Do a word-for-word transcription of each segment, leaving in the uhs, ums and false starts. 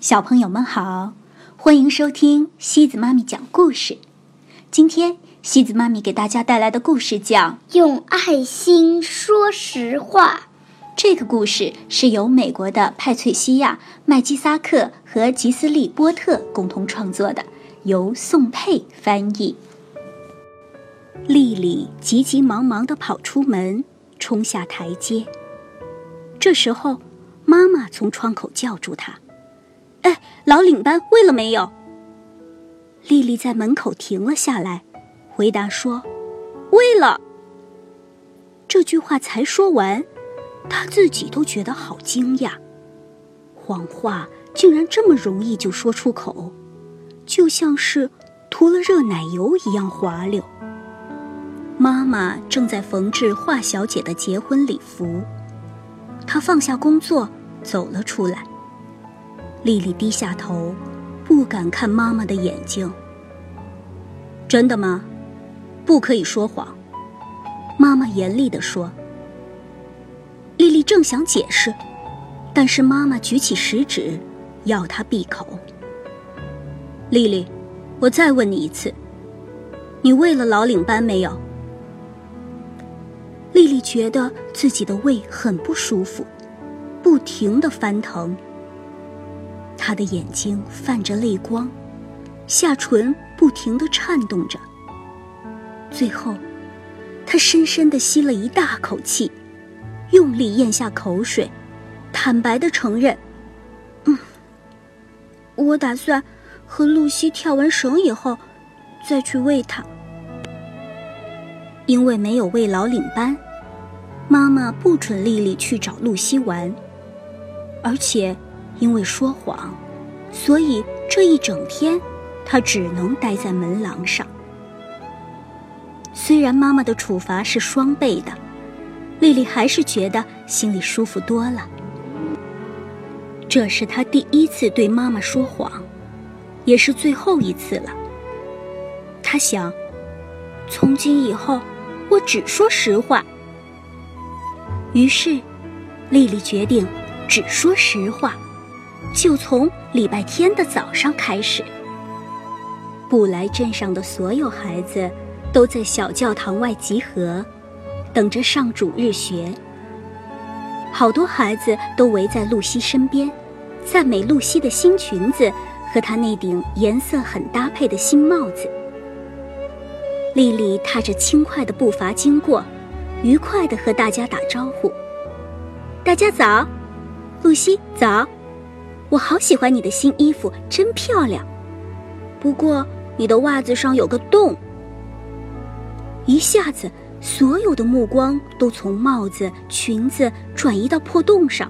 小朋友们好，欢迎收听西子妈咪讲故事。今天西子妈咪给大家带来的故事叫《用爱心说实话》。这个故事是由美国的派翠西亚、麦基萨克和吉斯利波特共同创作的，由宋佩翻译。莉莉急急忙忙地跑出门，冲下台阶。这时候，妈妈从窗口叫住她。哎，老领班喂了没有？莉莉在门口停了下来，回答说：“喂了。”这句话才说完，她自己都觉得好惊讶，谎话竟然这么容易就说出口，就像是涂了热奶油一样滑溜。妈妈正在缝制华小姐的结婚礼服，她放下工作走了出来。莉莉低下头，不敢看妈妈的眼睛。真的吗？不可以说谎，妈妈严厉地说。莉莉正想解释，但是妈妈举起食指，要她闭口。莉莉，我再问你一次，你喂了老领班没有？莉莉觉得自己的胃很不舒服，不停地翻腾。她的眼睛泛着泪光，下唇不停地颤动着。最后，她深深地吸了一大口气，用力咽下口水，坦白地承认：“嗯，我打算和露西跳完绳以后，再去喂她。”因为没有喂老领班，妈妈不准莉莉去找露西玩，而且因为说谎，所以这一整天她只能待在门廊上。虽然妈妈的处罚是双倍的，莉莉还是觉得心里舒服多了。这是她第一次对妈妈说谎，也是最后一次了。她想，从今以后我只说实话。于是莉莉决定只说实话，就从礼拜天的早上开始。布莱镇上的所有孩子都在小教堂外集合，等着上主日学。好多孩子都围在露西身边，赞美露西的新裙子和她那顶颜色很搭配的新帽子。莉莉踏着轻快的步伐经过，愉快地和大家打招呼：“大家早，露西早。我好喜欢你的新衣服，真漂亮。不过你的袜子上有个洞。”一下子，所有的目光都从帽子、裙子转移到破洞上，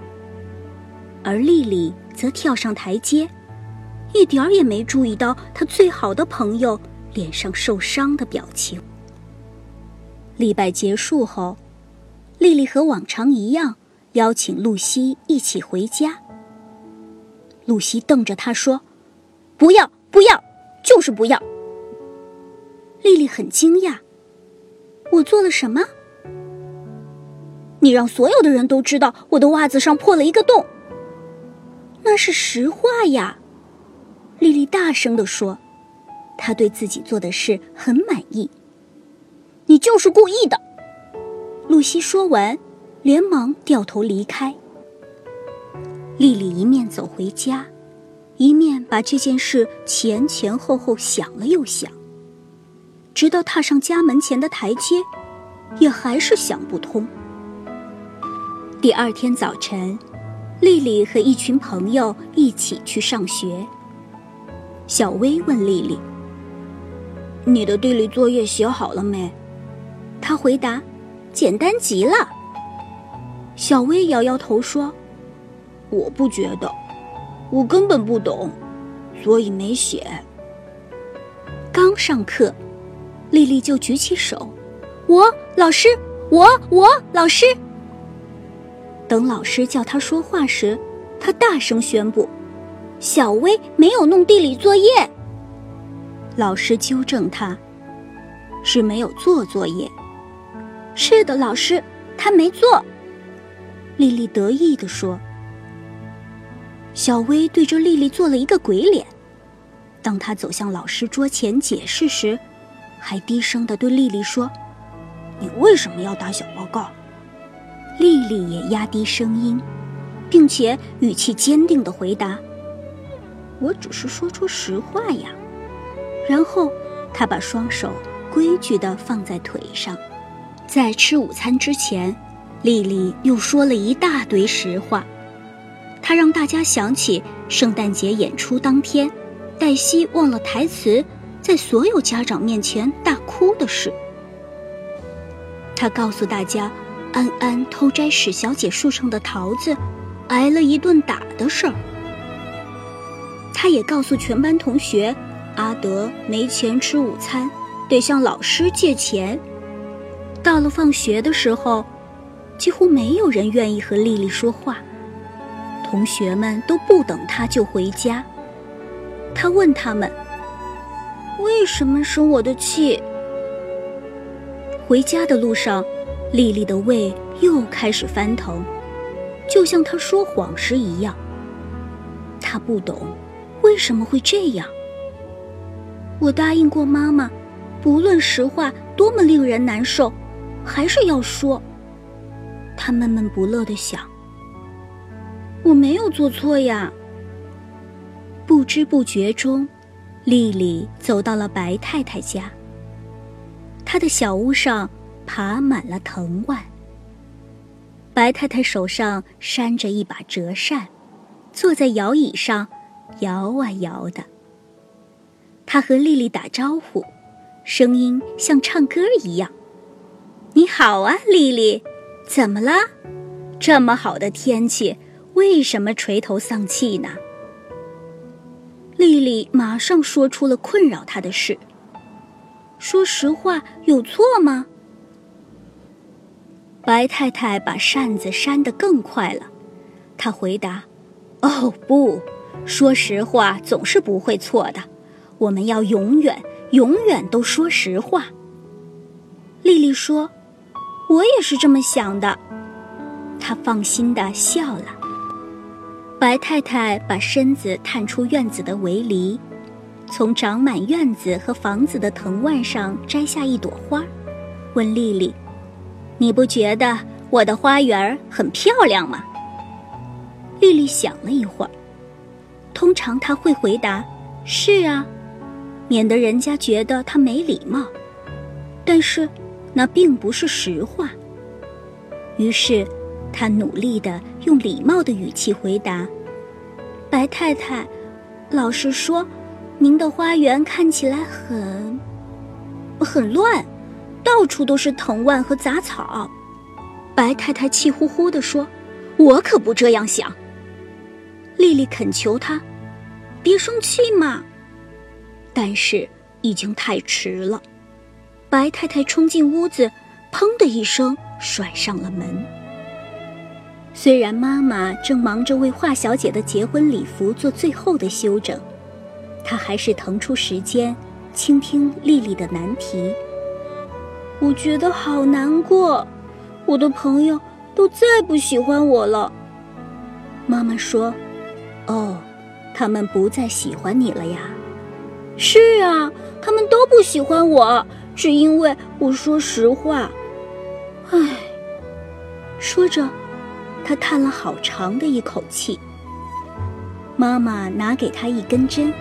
而莉莉则跳上台阶，一点儿也没注意到她最好的朋友脸上受伤的表情。礼拜结束后，莉莉和往常一样邀请露西一起回家。露西瞪着她说：“不要，不要，就是不要。”莉莉很惊讶：“我做了什么？”“你让所有的人都知道我的袜子上破了一个洞。”“那是实话呀。”莉莉大声地说，她对自己做的事很满意。“你就是故意的。”露西说完，连忙掉头离开。莉莉一面走回家，一面把这件事前前后后想了又想，直到踏上家门前的台阶，也还是想不通。第二天早晨，莉莉和一群朋友一起去上学。小薇问莉莉：“你的地理作业写好了没？”她回答：“简单极了。”小薇摇摇头说：“我不觉得，我根本不懂，所以没写。”刚上课，莉莉就举起手：“我，老师，我，我，老师。”等老师叫她说话时，她大声宣布：“小薇没有弄地理作业。”老师纠正她：“是没有做作业。”“是的，老师，她没做。”莉莉得意地说。小薇对着丽丽做了一个鬼脸。当她走向老师桌前解释时，还低声地对丽丽说：“你为什么要打小报告？”丽丽也压低声音，并且语气坚定地回答：“我只是说出实话呀。”然后她把双手规矩地放在腿上。在吃午餐之前，丽丽又说了一大堆实话。她让大家想起圣诞节演出当天，黛西忘了台词，在所有家长面前大哭的事。她告诉大家，安安偷摘史小姐树上的桃子，挨了一顿打的事儿。她也告诉全班同学，阿德没钱吃午餐，得向老师借钱。到了放学的时候，几乎没有人愿意和丽丽说话，同学们都不等她就回家。她问他们：“为什么生我的气？”回家的路上，丽丽的胃又开始翻腾，就像她说谎时一样。她不懂为什么会这样。我答应过妈妈，不论实话多么令人难受，还是要说。她闷闷不乐地想，我没有做错呀。不知不觉中，丽丽走到了白太太家。她的小屋上爬满了藤蔓。白太太手上扇着一把折扇，坐在摇椅上摇啊摇的。她和丽丽打招呼，声音像唱歌一样：“你好啊，丽丽，怎么啦？这么好的天气，为什么垂头丧气呢？”丽丽马上说出了困扰她的事：“说实话有错吗？”白太太把扇子扇得更快了，她回答：“哦，不，说实话总是不会错的，我们要永远永远都说实话。”丽丽说：“我也是这么想的。”她放心地笑了。白太太把身子探出院子的围篱，从长满院子和房子的藤蔓上摘下一朵花，问丽丽：“你不觉得我的花园很漂亮吗？”丽丽想了一会儿，通常她会回答：“是啊。”免得人家觉得她没礼貌，但是那并不是实话。于是她努力地用礼貌的语气回答：“白太太，老实说，您的花园看起来很很乱，到处都是藤蔓和杂草。”白太太气呼呼地说：“我可不这样想。”丽丽恳求她：“别生气嘛。”但是已经太迟了。白太太冲进屋子，砰的一声甩上了门。虽然妈妈正忙着为华小姐的结婚礼服做最后的修整，她还是腾出时间倾听丽丽的难题。“我觉得好难过，我的朋友都再不喜欢我了。”妈妈说：“哦，他们不再喜欢你了呀？”“是啊，他们都不喜欢我，只因为我说实话。唉。”说着，他叹了好长的一口气。妈妈拿给他一根针，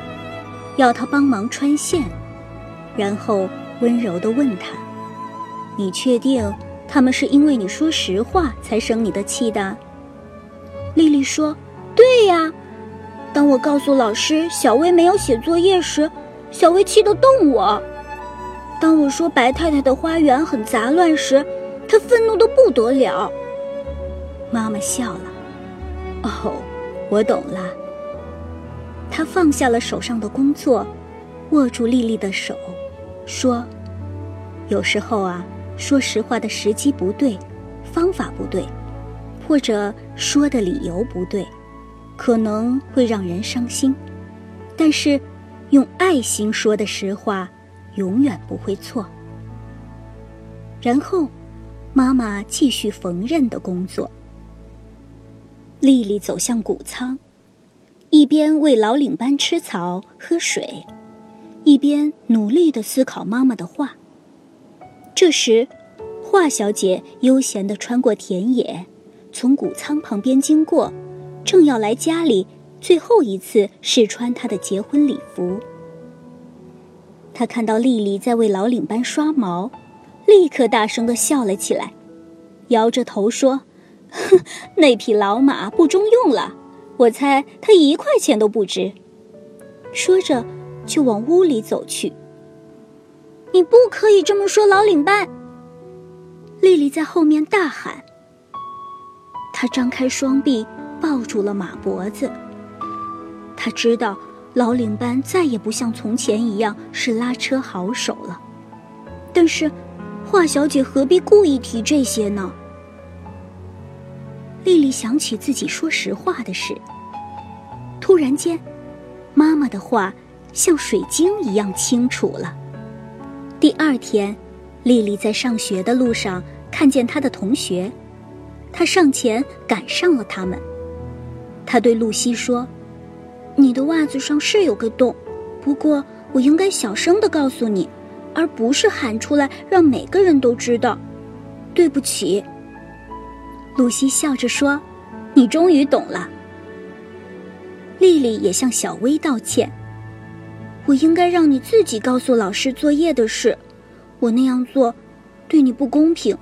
要他帮忙穿线，然后温柔地问他：“你确定他们是因为你说实话才生你的气的？”丽丽说：“对呀，当我告诉老师小薇没有写作业时，小薇气得瞪我；当我说白太太的花园很杂乱时，她愤怒得不得了。”妈妈笑了：“哦，我懂了。”她放下了手上的工作，握住丽丽的手，说：“有时候啊，说实话的时机不对，方法不对，或者说的理由不对，可能会让人伤心，但是用爱心说的实话永远不会错。”然后妈妈继续缝纫的工作。丽丽走向谷仓，一边为老领班吃草喝水，一边努力地思考妈妈的话。这时，华小姐悠闲地穿过田野，从谷仓旁边经过，正要来家里最后一次试穿她的结婚礼服。她看到丽丽在为老领班刷毛，立刻大声地笑了起来，摇着头说：“哼，那匹老马不中用了，我猜它一块钱都不值。”说着，就往屋里走去。你不可以这么说，老领班！丽丽在后面大喊。她张开双臂抱住了马脖子。她知道老领班再也不像从前一样是拉车好手了，但是华小姐何必故意提这些呢？丽丽想起自己说实话的事，突然间，妈妈的话像水晶一样清楚了。第二天，丽丽在上学的路上看见她的同学，她上前赶上了他们。她对露西说：“你的袜子上是有个洞，不过我应该小声地告诉你，而不是喊出来让每个人都知道。对不起。”露西笑着说：“你终于懂了。”丽丽也向小薇道歉：“我应该让你自己告诉老师作业的事，我那样做对你不公平，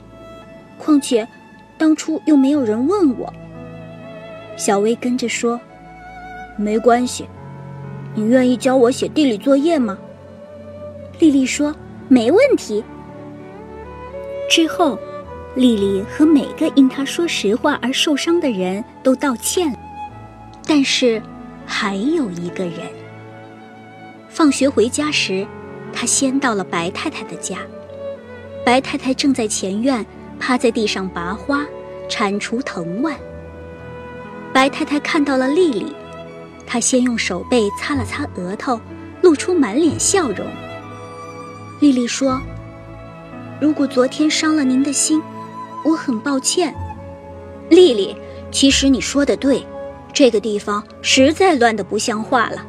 况且当初又没有人问我。”小薇跟着说：“没关系，你愿意教我写地理作业吗？”丽丽说：“没问题。”之后，丽丽和每个因她说实话而受伤的人都道歉了，但是还有一个人。放学回家时，她先到了白太太的家。白太太正在前院趴在地上拔花，铲除藤蔓。白太太看到了丽丽，她先用手背擦了擦额头，露出满脸笑容。丽丽说：“如果昨天伤了您的心，我很抱歉。”“丽丽，其实你说的对，这个地方实在乱得不像话了。”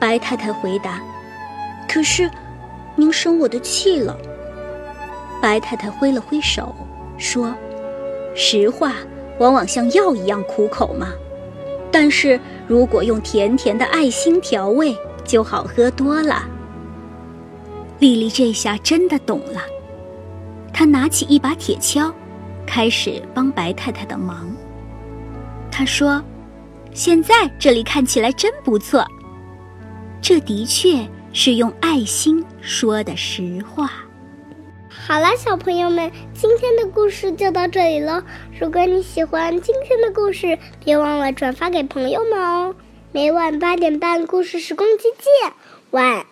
白太太回答。“可是您生我的气了。”白太太挥了挥手说：“实话往往像药一样苦口嘛，但是如果用甜甜的爱心调味，就好喝多了。”丽丽这下真的懂了，她拿起一把铁锹，开始帮白太太的忙。她说：“现在这里看起来真不错。”这的确是用爱心说的实话。好了，小朋友们，今天的故事就到这里咯。如果你喜欢今天的故事，别忘了转发给朋友们哦。每晚八点半，故事时光机见，晚安。